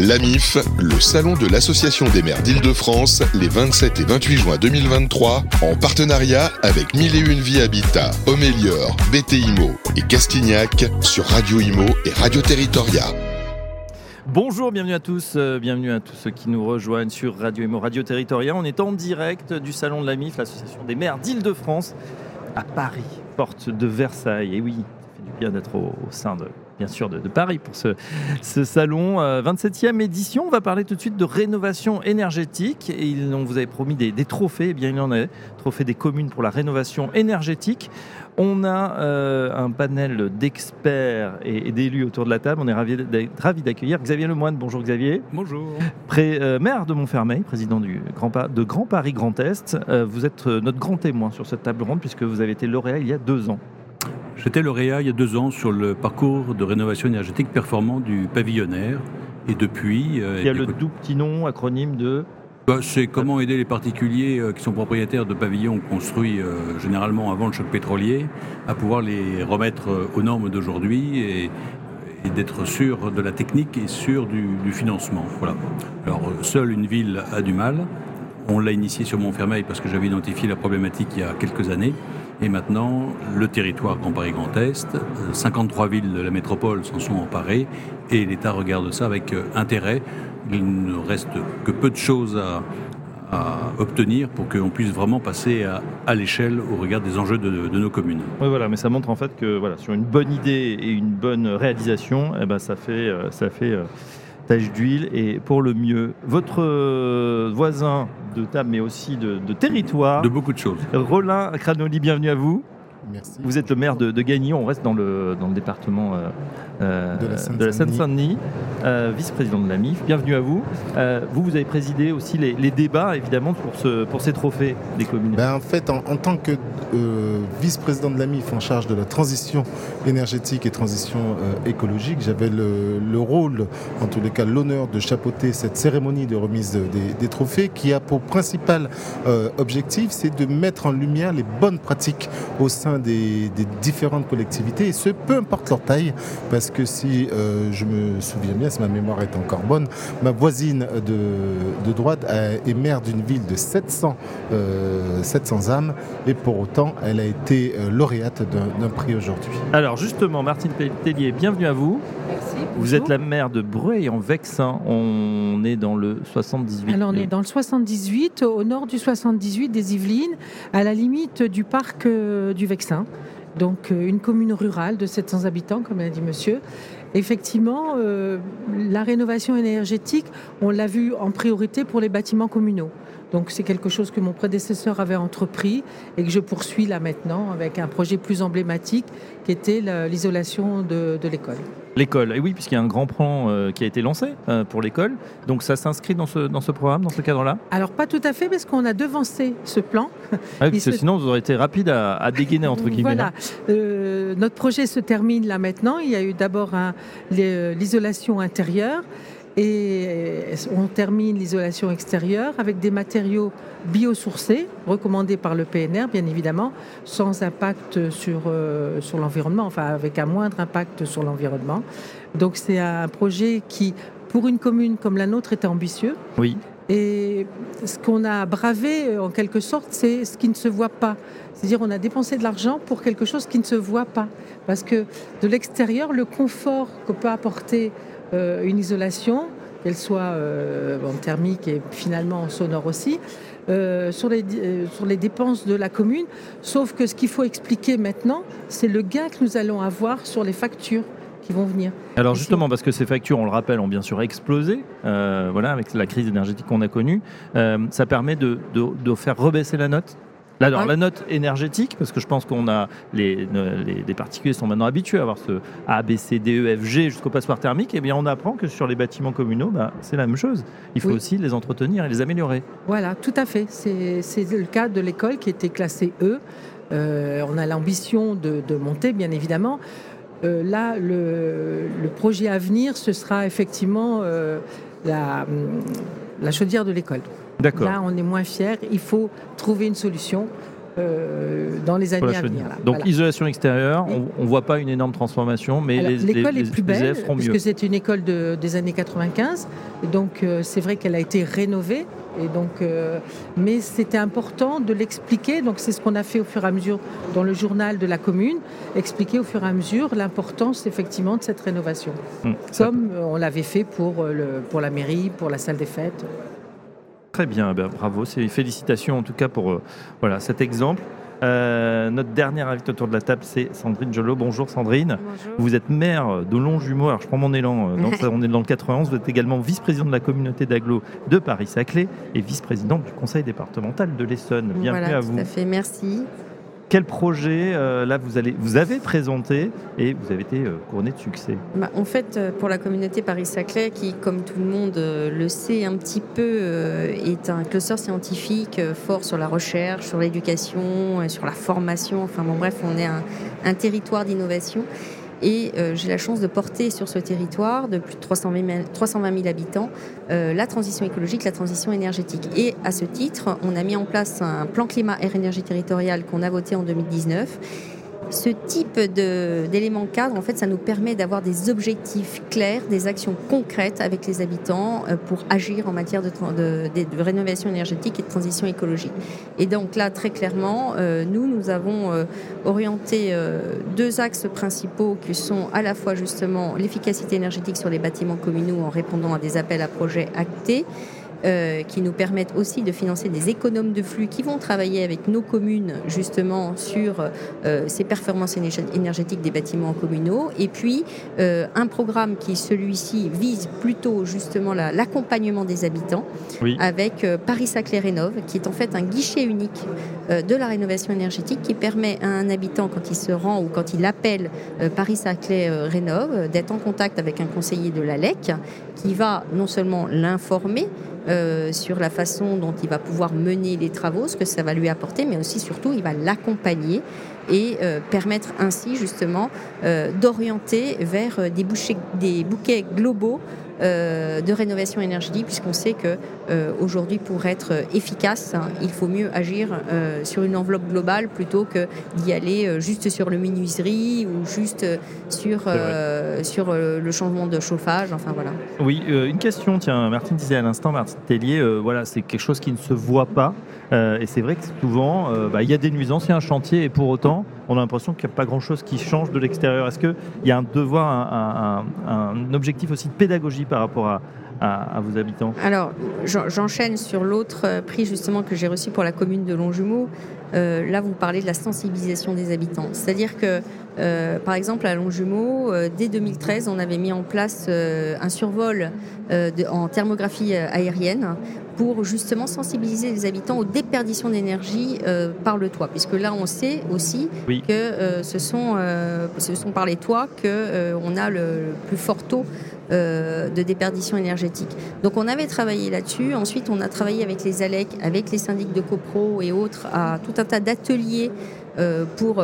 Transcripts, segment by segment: l'AMIF, le salon de l'Association des maires d'Île-de-France, les 27 et 28 juin 2023, en partenariat avec 1001 Vies Habitat, Omelior, BTIMO et Castignac sur Radio Imo et Radio Territoria. Bonjour, bienvenue à tous ceux qui nous rejoignent sur Radio Imo, Radio Territoria. On est en direct du Salon de l'AMIF, l'Association des maires d'Île-de-France, à Paris, porte de Versailles. Et oui, ça fait du bien d'être au sein de... bien sûr de Paris pour ce salon. 27e édition, on va parler tout de suite de rénovation énergétique. Et on vous avait promis des trophées, eh bien il y en a, trophées des communes pour la rénovation énergétique. On a un panel d'experts et d'élus autour de la table. On est ravis d'accueillir Xavier Lemoyne. Bonjour Xavier. Bonjour. Maire de Montfermeil, président de Grand Paris Grand Est. Vous êtes notre grand témoin sur cette table ronde puisque vous avez été lauréat il y a 2 ans. J'étais lauréat il y a 2 ans sur le parcours de rénovation énergétique performant du pavillonnaire. Et depuis... il y a le doux petit nom, acronyme de... c'est comment aider les particuliers qui sont propriétaires de pavillons construits généralement avant le choc pétrolier à pouvoir les remettre aux normes d'aujourd'hui et d'être sûr de la technique et sûr du financement. Voilà. Alors, seule une ville a du mal. On l'a initié sur Montfermeil parce que j'avais identifié la problématique il y a quelques années. Et maintenant, le territoire Grand Paris Grand Est, 53 villes de la métropole s'en sont emparées et l'État regarde ça avec intérêt. Il ne reste que peu de choses à obtenir pour qu'on puisse vraiment passer à l'échelle au regard des enjeux de nos communes. Oui, voilà, mais ça montre en fait que voilà, sur une bonne idée et une bonne réalisation, eh ben, ça fait tâche d'huile et pour le mieux. Votre voisin de table, mais aussi de territoire. De beaucoup de choses. Roland Cranoli, bienvenue à vous. Merci. Vous êtes le maire de Gagny, on reste dans le département de la Seine-Saint-Denis, vice-président de l'AMIF. Bienvenue à vous. Vous avez présidé aussi les débats, évidemment, pour ces trophées des communes. En fait, en tant que vice-président de l'AMIF en charge de la transition énergétique et transition écologique, j'avais le rôle, en tous les cas l'honneur, de chapeauter cette cérémonie de remise des trophées qui a pour principal objectif, c'est de mettre en lumière les bonnes pratiques au sein des différentes collectivités, et ce, peu importe leur taille, parce que si je me souviens bien, si ma mémoire est encore bonne, ma voisine de droite est maire d'une ville de 700 âmes, et pour autant, elle a été lauréate d'un prix aujourd'hui. Alors justement, Martine Tellier, bienvenue à vous. Merci. Vous êtes la maire de Breuil en Vexin, on est dans le 78. Alors on est dans le 78, au nord du 78 des Yvelines, à la limite du parc du Vexin, donc une commune rurale de 700 habitants, comme l'a dit monsieur. Effectivement, la rénovation énergétique, on l'a vu en priorité pour les bâtiments communaux. Donc c'est quelque chose que mon prédécesseur avait entrepris et que je poursuis là maintenant avec un projet plus emblématique qui était l'isolation de l'école. L'école, et oui, puisqu'il y a un grand plan qui a été lancé pour l'école. Donc ça s'inscrit dans ce programme, dans ce cadre-là ? Alors pas tout à fait, parce qu'on a devancé ce plan. Ah oui, sinon vous auriez été rapide à dégainer, entre guillemets. Voilà, notre projet se termine là maintenant. Il y a eu d'abord l'isolation intérieure. Et on termine l'isolation extérieure avec des matériaux biosourcés, recommandés par le PNR, bien évidemment, sans impact sur l'environnement, enfin avec un moindre impact sur l'environnement. Donc c'est un projet qui, pour une commune comme la nôtre, était ambitieux. Oui. Et ce qu'on a bravé, en quelque sorte, c'est ce qui ne se voit pas. C'est-à-dire on a dépensé de l'argent pour quelque chose qui ne se voit pas. Parce que de l'extérieur, le confort que peut apporter une isolation, qu'elle soit thermique et finalement sonore aussi, sur les dépenses de la commune. Sauf que ce qu'il faut expliquer maintenant, c'est le gain que nous allons avoir sur les factures qui vont venir. Alors justement, parce que ces factures, on le rappelle, ont bien sûr explosé, avec la crise énergétique qu'on a connue, ça permet de faire rebaisser la note. Alors la note énergétique, parce que je pense qu'on a les particuliers sont maintenant habitués à avoir ce A, B, C, D, E, F, G jusqu'au passoire thermique, et bien on apprend que sur les bâtiments communaux, c'est la même chose. Il faut aussi les entretenir et les améliorer. Voilà, tout à fait. C'est le cas de l'école qui était classée E. On a l'ambition de monter, bien évidemment. Là, le projet à venir, ce sera effectivement la chaudière de l'école. D'accord. Là, on est moins fiers. Il faut trouver une solution dans les années à venir. Là. Donc, Isolation extérieure, on ne voit pas une énorme transformation, mais alors, l'école est plus belle, parce que c'est une école des années 95, et donc c'est vrai qu'elle a été rénovée, et donc, mais c'était important de l'expliquer, donc c'est ce qu'on a fait au fur et à mesure dans le journal de la commune, expliquer au fur et à mesure l'importance effectivement de cette rénovation, comme on l'avait fait pour la mairie, pour la salle des fêtes. Très bien, ben bravo, félicitations en tout cas pour voilà, cet exemple. Notre dernière invitée autour de la table, c'est Sandrine Jollo. Bonjour Sandrine. Bonjour. Vous êtes maire de Longjumeau. Alors je prends mon élan, on est dans le 91. Vous êtes également vice-présidente de la communauté d'agglo de Paris-Saclay et vice-présidente du conseil départemental de l'Essonne. Bienvenue à vous. Tout à fait, merci. Quel projet là vous avez présenté et vous avez été couronné de succès? En fait, pour la communauté Paris-Saclay, qui, comme tout le monde le sait un petit peu, est un cluster scientifique fort sur la recherche, sur l'éducation, sur la formation. Enfin bon, bref, on est un territoire d'innovation. Et j'ai la chance de porter sur ce territoire de plus de 320 000 habitants la transition écologique, la transition énergétique. Et à ce titre, on a mis en place un plan climat air énergie territorial qu'on a voté en 2019. Ce type d'éléments cadre, en fait, ça nous permet d'avoir des objectifs clairs, des actions concrètes avec les habitants pour agir en matière de rénovation énergétique et de transition écologique. Et donc là, très clairement, nous avons orienté deux axes principaux qui sont à la fois justement l'efficacité énergétique sur les bâtiments communaux en répondant à des appels à projets actés, qui nous permettent aussi de financer des économes de flux qui vont travailler avec nos communes justement sur ces performances énergétiques des bâtiments communaux. Et puis un programme qui, celui-ci, vise plutôt justement l'accompagnement des habitants, avec Paris-Saclay-Rénov', qui est en fait un guichet unique de la rénovation énergétique qui permet à un habitant, quand il se rend ou quand il appelle Paris-Saclay-Rénov', d'être en contact avec un conseiller de l'ALEC qui va non seulement l'informer sur la façon dont il va pouvoir mener les travaux, ce que ça va lui apporter, mais aussi, surtout, il va l'accompagner et permettre ainsi, justement, d'orienter vers des bouquets globaux de rénovation énergétique, puisqu'on sait qu'aujourd'hui, pour être efficace, il faut mieux agir sur une enveloppe globale plutôt que d'y aller juste sur le menuiserie ou juste sur le changement de chauffage. Enfin, voilà. Oui, une question, tiens, Martine disait à l'instant, Martine Tellier, voilà, c'est quelque chose qui ne se voit pas. Et c'est vrai que souvent, y a des nuisances, il y a un chantier, et pour autant, on a l'impression qu'il n'y a pas grand-chose qui change de l'extérieur. Est-ce qu'il y a un devoir, un objectif aussi de pédagogie par rapport à vos habitants? Alors, j'enchaîne sur l'autre prix justement que j'ai reçu pour la commune de Longjumeau. Là, vous parlez de la sensibilisation des habitants. C'est-à-dire que, par exemple, à Longjumeau, dès 2013, on avait mis en place un survol en thermographie aérienne pour justement sensibiliser les habitants aux déperditions d'énergie par le toit. Puisque là, on sait aussi que ce sont par les toits qu'on a le plus fort taux de déperdition énergétique. Donc on avait travaillé là-dessus. Ensuite, on a travaillé avec les ALEC, avec les syndics de copro et autres, à tout un tas d'ateliers pour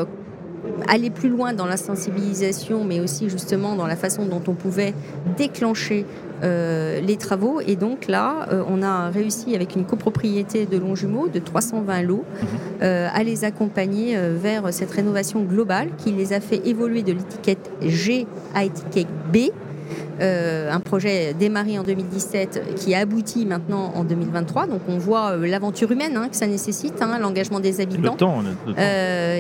aller plus loin dans la sensibilisation, mais aussi justement dans la façon dont on pouvait déclencher les travaux. Et donc là, on a réussi avec une copropriété de Longjumeau de 320 lots à les accompagner vers cette rénovation globale qui les a fait évoluer de l'étiquette G à étiquette B. Un projet démarré en 2017 qui aboutit maintenant en 2023, donc on voit l'aventure humaine que ça nécessite, l'engagement des habitants, le temps.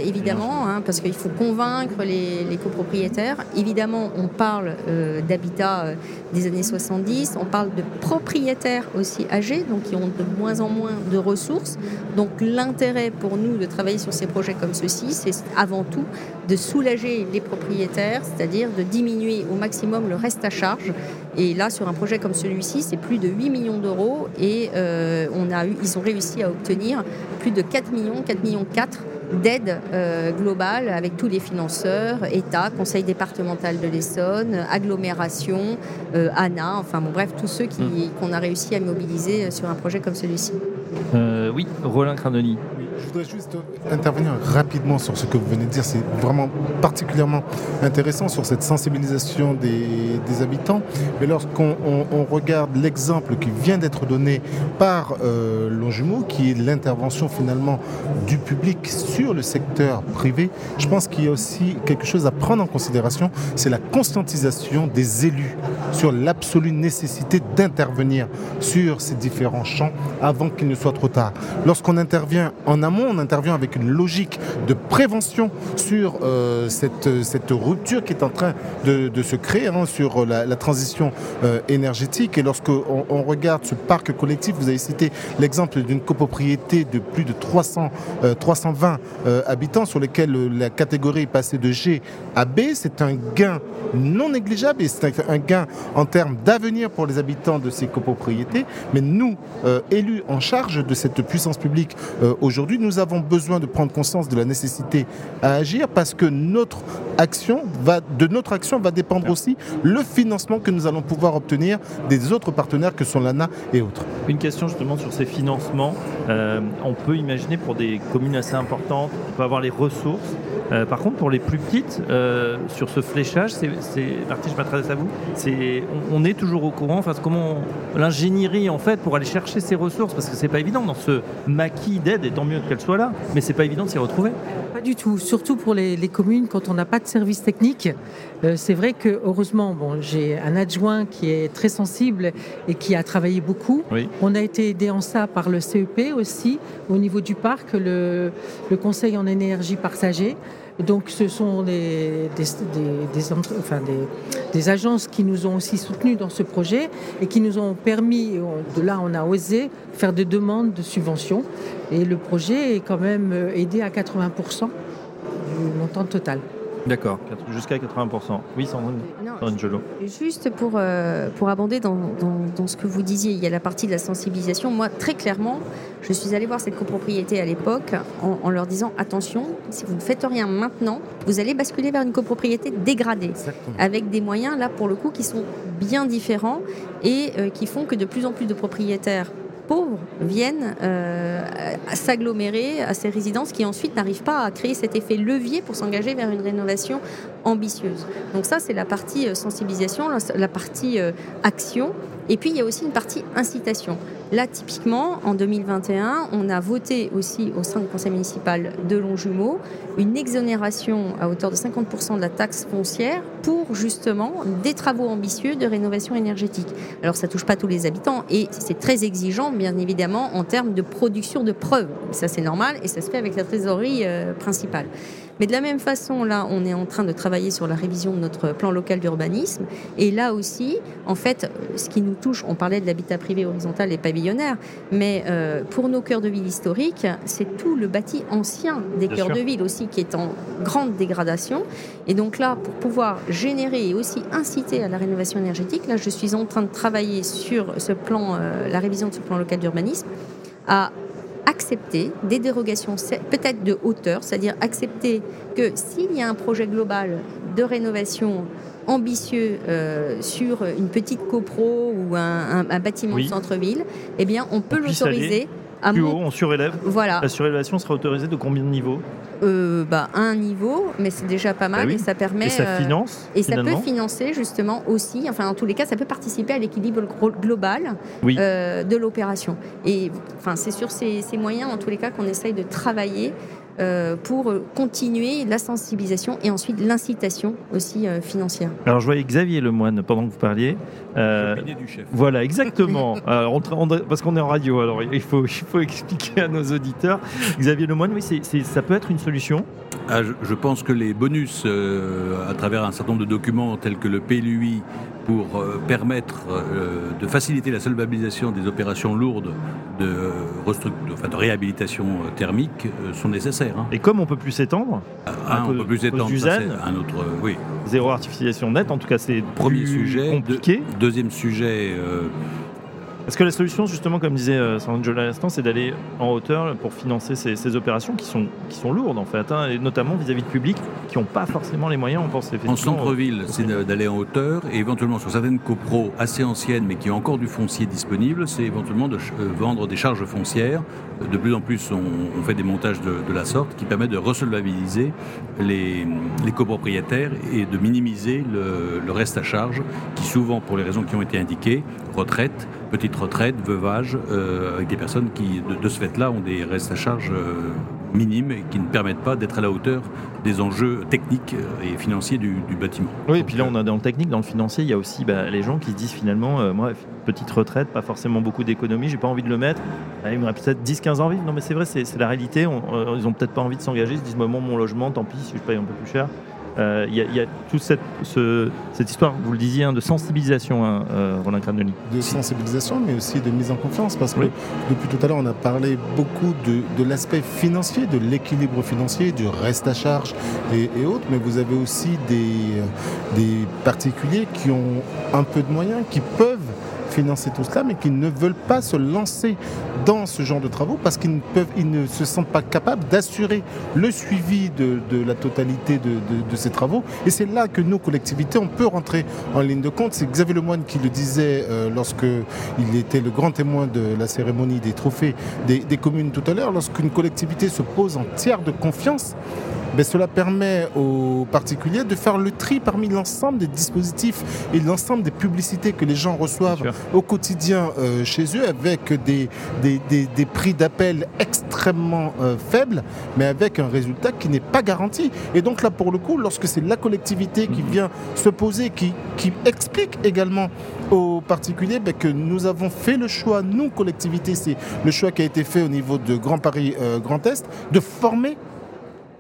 Évidemment, parce qu'il faut convaincre les copropriétaires. Évidemment, on parle d'habitat des années 70, on parle de propriétaires aussi âgés, donc qui ont de moins en moins de ressources. Donc l'intérêt pour nous de travailler sur ces projets comme ceux-ci, c'est avant tout de soulager les propriétaires, c'est-à-dire de diminuer au maximum le reste à charge. Et là, sur un projet comme celui-ci, c'est plus de 8 millions d'euros et ils ont réussi à obtenir plus de 4,4 millions d'aide globale avec tous les financeurs, État, Conseil départemental de l'Essonne, agglomération, ANAH, enfin bon, bref, tous ceux qu'on a réussi à mobiliser sur un projet comme celui-ci. Oui, Roland Cranoli. Je voudrais juste intervenir rapidement sur ce que vous venez de dire. C'est vraiment particulièrement intéressant sur cette sensibilisation des habitants. Mais lorsqu'on on regarde l'exemple qui vient d'être donné par Longjumeau, qui est l'intervention finalement du public sur le secteur privé, je pense qu'il y a aussi quelque chose à prendre en considération. C'est la conscientisation des élus sur l'absolue nécessité d'intervenir sur ces différents champs avant qu'il ne soit trop tard. Lorsqu'on intervient en amont, on intervient avec une logique de prévention sur cette rupture qui est en train de se créer sur la transition énergétique. Et lorsqu'on regarde ce parc collectif, vous avez cité l'exemple d'une copropriété de plus de 320 habitants sur lesquels la catégorie est passée de G à B. C'est un gain non négligeable et c'est un gain en termes d'avenir pour les habitants de ces copropriétés. Mais nous, élus en charge de cette puissance publique aujourd'hui, nous avons besoin de prendre conscience de la nécessité à agir parce que de notre action va dépendre aussi le financement que nous allons pouvoir obtenir des autres partenaires que sont l'ANAH et autres. Une question justement sur ces financements. On peut imaginer pour des communes assez importantes, on peut avoir les ressources. Par contre, pour les plus petites, sur ce fléchage, Martine, je m'adresse à vous, on est toujours au courant, enfin, comment l'ingénierie en fait pour aller chercher ces ressources, parce que c'est pas évident dans ce maquis d'aide, et tant mieux qu'elle soit là, mais c'est pas évident de s'y retrouver. Pas du tout, surtout pour les communes quand on n'a pas de service technique. C'est vrai que heureusement, j'ai un adjoint qui est très sensible et qui a travaillé beaucoup. Oui. On a été aidé en ça par le CEP aussi, au niveau du parc, le Conseil en énergie partagée. Donc ce sont des agences qui nous ont aussi soutenus dans ce projet et qui nous ont permis, de là on a osé, faire des demandes de subventions. Et le projet est quand même aidé à 80% du montant total. D'accord, jusqu'à 80%. Oui, Sandrine Jollo. Juste pour abonder dans ce que vous disiez, il y a la partie de la sensibilisation. Moi, très clairement, je suis allée voir cette copropriété à l'époque en leur disant « Attention, si vous ne faites rien maintenant, vous allez basculer vers une copropriété dégradée. » Exactement. Avec des moyens, là, pour le coup, qui sont bien différents et qui font que de plus en plus de propriétaires pauvres viennent s'agglomérer à ces résidences qui ensuite n'arrivent pas à créer cet effet levier pour s'engager vers une rénovation ambitieuse. Donc ça, c'est la partie sensibilisation, la partie action. Et puis, il y a aussi une partie incitation. Là, typiquement, en 2021, on a voté aussi au sein du conseil municipal de Longjumeau une exonération à hauteur de 50% de la taxe foncière pour, justement, des travaux ambitieux de rénovation énergétique. Alors, ça ne touche pas tous les habitants et c'est très exigeant, bien évidemment, en termes de production de preuves. Ça, c'est normal et ça se fait avec la trésorerie principale. Mais de la même façon, là, on est en train de travailler sur la révision de notre plan local d'urbanisme. Et là aussi, en fait, ce qui nous touche, on parlait de l'habitat privé horizontal et pavillonnaire, mais pour nos cœurs de ville historiques, c'est tout le bâti ancien des cœurs de ville aussi qui est en grande dégradation. Et donc là, pour pouvoir générer et aussi inciter à la rénovation énergétique, là, je suis en train de travailler sur ce plan, la révision de ce plan local d'urbanisme, à accepter des dérogations peut-être de hauteur, c'est-à-dire accepter que s'il y a un projet global de rénovation ambitieux sur une petite copro ou un bâtiment de centre-ville, eh bien on peut l'autoriser. Plus haut, on surélève. Voilà. La surélévation sera autorisée de combien de niveaux ? Un niveau, mais c'est déjà pas mal. Et ça permet. Et ça finance. Et ça peut financer justement aussi. Enfin, en tous les cas, ça peut participer à l'équilibre global de l'opération. Et enfin, c'est sur ces moyens, en tous les cas, qu'on essaye de travailler pour continuer la sensibilisation et ensuite l'incitation aussi financière. Alors je voyais Xavier Lemoyne pendant que vous parliez. Cabinet du chef. Voilà, exactement. Alors, parce qu'on est en radio, alors il faut expliquer à nos auditeurs. Xavier Lemoyne, oui, ça peut être une solution. Ah, je pense que les bonus à travers un certain nombre de documents tels que le PLUI pour permettre de faciliter la solvabilisation des opérations lourdes de réhabilitation thermique sont nécessaires. Hein. Et comme on peut plus s'étendre, un autre, oui. Zéro artificialisation nette, en tout cas c'est le premier sujet. Compliqué. Deuxième sujet, Est-ce que la solution, justement, comme disait Sandrine Jollo à l'instant, c'est d'aller en hauteur pour financer ces opérations qui sont lourdes, en fait, hein, et notamment vis-à-vis de publics qui n'ont pas forcément les moyens, on pense effectivement... En centre-ville, c'est d'aller en hauteur, et éventuellement, sur certaines copros assez anciennes, mais qui ont encore du foncier disponible, c'est éventuellement de vendre des charges foncières. De plus en plus, on fait des montages de la sorte qui permettent de resolvabiliser les copropriétaires et de minimiser le reste à charge, qui souvent, pour les raisons qui ont été indiquées, retraite, petite retraite, veuvage, avec des personnes qui, de ce fait-là, ont des restes à charge minimes et qui ne permettent pas d'être à la hauteur des enjeux techniques et financiers du bâtiment. Oui, et puis là, on a dans le technique, dans le financier, il y a aussi les gens qui se disent finalement, moi, petite retraite, pas forcément beaucoup d'économies, j'ai pas envie de le mettre, il me reste peut-être 10-15 ans vivre. Non mais c'est vrai, c'est la réalité, ils ont peut-être pas envie de s'engager, ils se disent, bon, mon logement, tant pis, si je paye un peu plus cher. Il y a toute cette histoire, vous le disiez, hein, de sensibilisation, Roland Cranoli. De sensibilisation, mais aussi de mise en confiance, parce que depuis tout à l'heure, on a parlé beaucoup de l'aspect financier, de l'équilibre financier, du reste à charge et autres, mais vous avez aussi des particuliers qui ont un peu de moyens, qui peuvent financer tout cela, mais qui ne veulent pas se lancer dans ce genre de travaux parce qu'ils ne se sentent pas capables d'assurer le suivi de la totalité de ces travaux. Et c'est là que nos collectivités, on peut rentrer en ligne de compte. C'est Xavier Lemoyne qui le disait lorsqu'il était le grand témoin de la cérémonie des trophées des communes tout à l'heure. Lorsqu'une collectivité se pose en tiers de confiance, cela permet aux particuliers de faire le tri parmi l'ensemble des dispositifs et l'ensemble des publicités que les gens reçoivent au quotidien chez eux, avec des prix d'appel extrêmement faibles, mais avec un résultat qui n'est pas garanti. Et donc là, pour le coup, lorsque c'est la collectivité qui vient se poser, qui explique également aux particuliers que nous avons fait le choix, nous, collectivités, c'est le choix qui a été fait au niveau de Grand Paris Grand Est, de former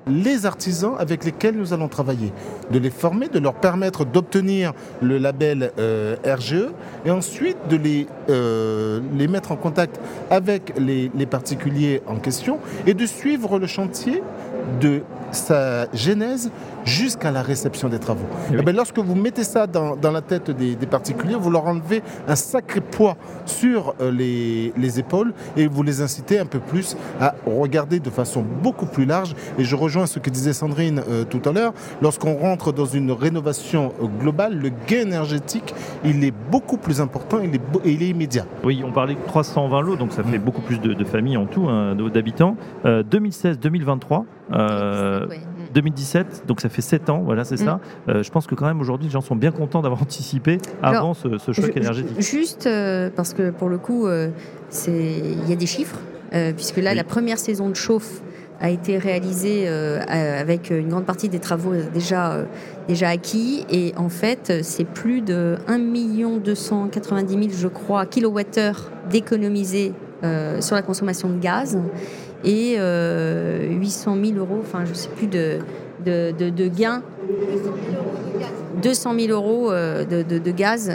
les artisans avec lesquels nous allons travailler, de les former, de leur permettre d'obtenir le label RGE et ensuite de les mettre en contact avec les particuliers en question et de suivre le chantier de sa genèse jusqu'à la réception des travaux. Oui. Lorsque vous mettez ça dans la tête des particuliers, vous leur enlevez un sacré poids sur les épaules et vous les incitez un peu plus à regarder de façon beaucoup plus large. Et je rejoins ce que disait Sandrine tout à l'heure, lorsqu'on rentre dans une rénovation globale, le gain énergétique, il est beaucoup plus important et il est immédiat. Oui, on parlait de 320 lots, donc ça fait beaucoup plus de familles en tout, hein, d'habitants. 2016-2023, 2017, donc ça fait 7 ans, voilà, c'est ça. Je pense que quand même aujourd'hui, les gens sont bien contents d'avoir anticipé avant ce choc énergétique. Juste parce que pour le coup, il y a des chiffres, puisque là, la première saison de chauffe a été réalisée avec une grande partie des travaux déjà acquis. Et en fait, c'est plus de 1 290 000, je crois, kilowattheures d'économisés sur la consommation de gaz. Et 800 000 euros, enfin je ne sais plus, de gains, 200 000 euros de gaz,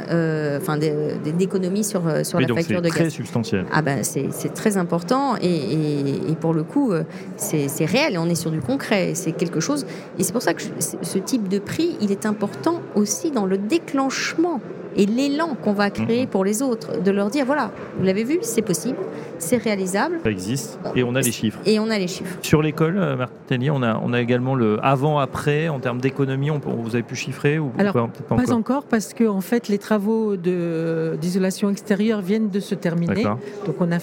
enfin d'économie sur la facture de gaz. C'est très substantiel. Ah ben c'est très important et pour le coup c'est réel, on est sur du concret, c'est quelque chose. Et c'est pour ça que ce type de prix, il est important aussi dans le déclenchement et l'élan qu'on va créer pour les autres, de leur dire, voilà, vous l'avez vu, c'est possible, c'est réalisable. Ça existe, et on a les chiffres. Sur l'école, Martine Tellier, on a également le avant-après, en termes d'économie, vous avez pu chiffrer ou alors, pas encore, parce que en fait, les travaux d'isolation extérieure viennent de se terminer. D'accord. Donc on a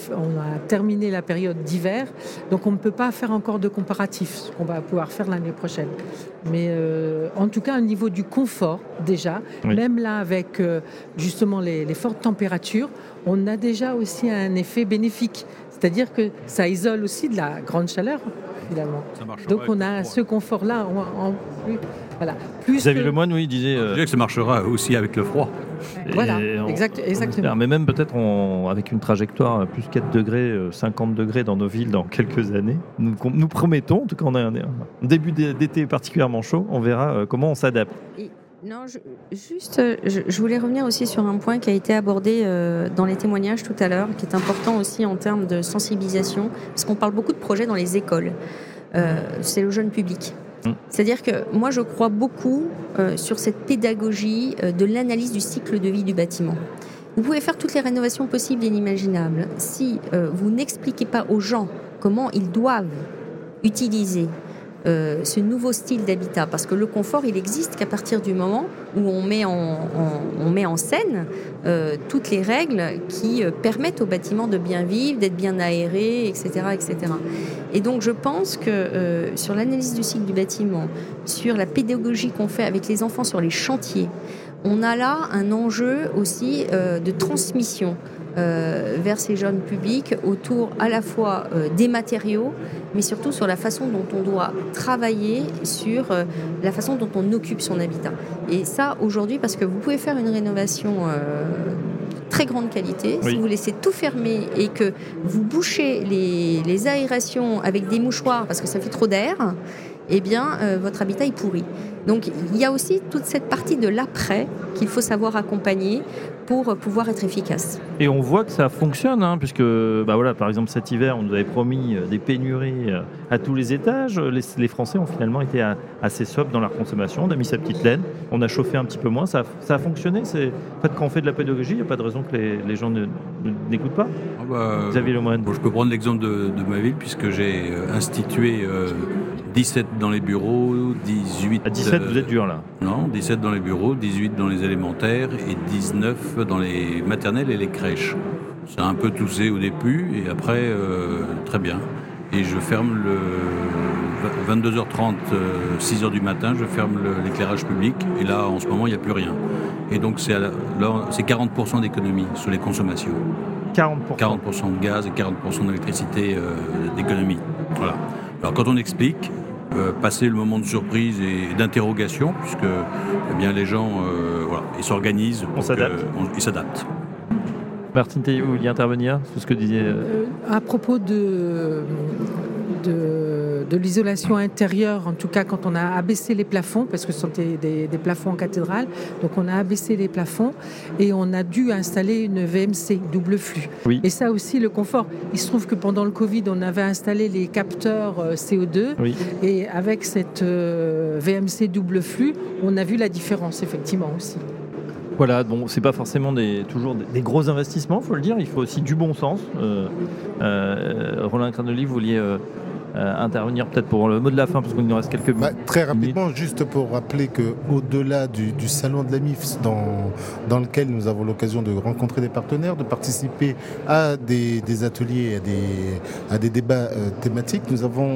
terminé la période d'hiver, donc on ne peut pas faire encore de comparatif, ce qu'on va pouvoir faire l'année prochaine. Mais en tout cas, au niveau du confort, déjà, même là, avec justement les fortes températures, on a déjà aussi un effet bénéfique. C'est-à-dire que ça isole aussi de la grande chaleur, finalement. Donc on a ce confort-là en plus. Voilà. Xavier Lemoyne, oui, disait... Je dirais que ça marchera aussi avec le froid. Voilà, exactement. Mais même peut-être avec une trajectoire plus 4 degrés, 50 degrés dans nos villes dans quelques années. Nous promettons, en tout cas on a un début d'été particulièrement chaud, on verra comment on s'adapte. Je voulais revenir aussi sur un point qui a été abordé dans les témoignages tout à l'heure, qui est important aussi en termes de sensibilisation, parce qu'on parle beaucoup de projets dans les écoles. C'est le jeune public. C'est-à-dire que moi, je crois beaucoup sur cette pédagogie de l'analyse du cycle de vie du bâtiment. Vous pouvez faire toutes les rénovations possibles et inimaginables. Si vous n'expliquez pas aux gens comment ils doivent utiliser ce nouveau style d'habitat, parce que le confort, il existe qu'à partir du moment où on met en scène toutes les règles qui permettent aux bâtiments de bien vivre, d'être bien aérés, etc., etc. Et donc, je pense que sur l'analyse du cycle du bâtiment, sur la pédagogie qu'on fait avec les enfants sur les chantiers, on a là un enjeu aussi de transmission vers ces jeunes publics autour à la fois des matériaux, mais surtout sur la façon dont on doit travailler, sur la façon dont on occupe son habitat. Et ça, aujourd'hui, parce que vous pouvez faire une rénovation très grande qualité, oui. Si vous laissez tout fermer et que vous bouchez les aérations avec des mouchoirs parce que ça fait trop d'air, eh bien, votre habitat est pourri. Donc, il y a aussi toute cette partie de l'après qu'il faut savoir accompagner pour pouvoir être efficace. Et on voit que ça fonctionne, hein, puisque, par exemple, cet hiver, on nous avait promis des pénuries à tous les étages. Les Français ont finalement été assez sobres dans leur consommation. On a mis sa petite laine, on a chauffé un petit peu moins. Ça a fonctionné. Quand on fait de la pédagogie, il n'y a pas de raison que les gens n'écoutent pas. Xavier Lemoyne. Je peux prendre l'exemple de ma ville, puisque j'ai institué 17 dans les bureaux, 18... À 17, vous êtes dur, là. Non, 17 dans les bureaux, 18 dans les élémentaires et 19 dans les maternelles et les crèches. Ça a un peu toussé au début et après, très bien. Et je ferme le 22h30, 6h du matin, je ferme l'éclairage public et là, en ce moment, il n'y a plus rien. Et donc, c'est 40% d'économie sur les consommations. 40% de gaz et 40% d'électricité d'économie. Voilà. Alors, quand on explique... passer le moment de surprise et d'interrogation, puisque les gens ils s'organisent, ils s'adaptent. Martine Tellier, vous vouliez intervenir sur ce que disait à propos de l'isolation intérieure, en tout cas quand on a abaissé les plafonds, parce que ce sont des plafonds en cathédrale, donc on a abaissé les plafonds et on a dû installer une VMC, double flux. Oui. Et ça aussi, le confort. Il se trouve que pendant le Covid, on avait installé les capteurs CO2, oui. Et avec cette VMC double flux, on a vu la différence, effectivement, aussi. Voilà, bon, c'est pas forcément toujours des gros investissements, faut le dire, il faut aussi du bon sens. Roland Cranoli, vous vouliez... intervenir peut-être pour le mot de la fin parce qu'il nous reste quelques minutes. Très rapidement, juste pour rappeler qu'au-delà du Salon de l'AMIF dans lequel nous avons l'occasion de rencontrer des partenaires, de participer à des ateliers, à des débats thématiques, nous avons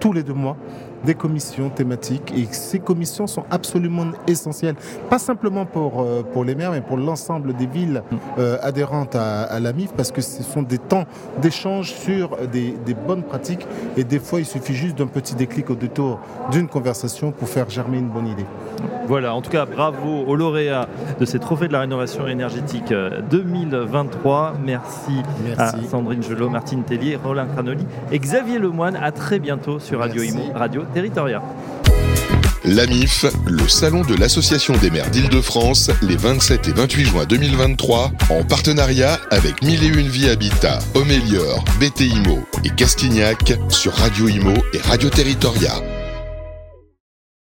tous les 2 mois des commissions thématiques, et ces commissions sont absolument essentielles, pas simplement pour les maires, mais pour l'ensemble des villes adhérentes à l'AMIF, parce que ce sont des temps d'échange sur des bonnes pratiques, et des fois il suffit juste d'un petit déclic au détour d'une conversation pour faire germer une bonne idée. Voilà, en tout cas bravo aux lauréats de ces trophées de la rénovation énergétique 2023, merci à Sandrine Jollo, Martine Tellier, Roland Cranoli et Xavier Lemoyne. À très bientôt sur Radio Imo, Radio Territoria. L'AMIF, le salon de l'Association des maires d'Île-de-France, les 27 et 28 juin 2023, en partenariat avec 1001 Vies Habitat, Omelior, BTIMO et Castignac sur Radio Imo et Radio Territoria.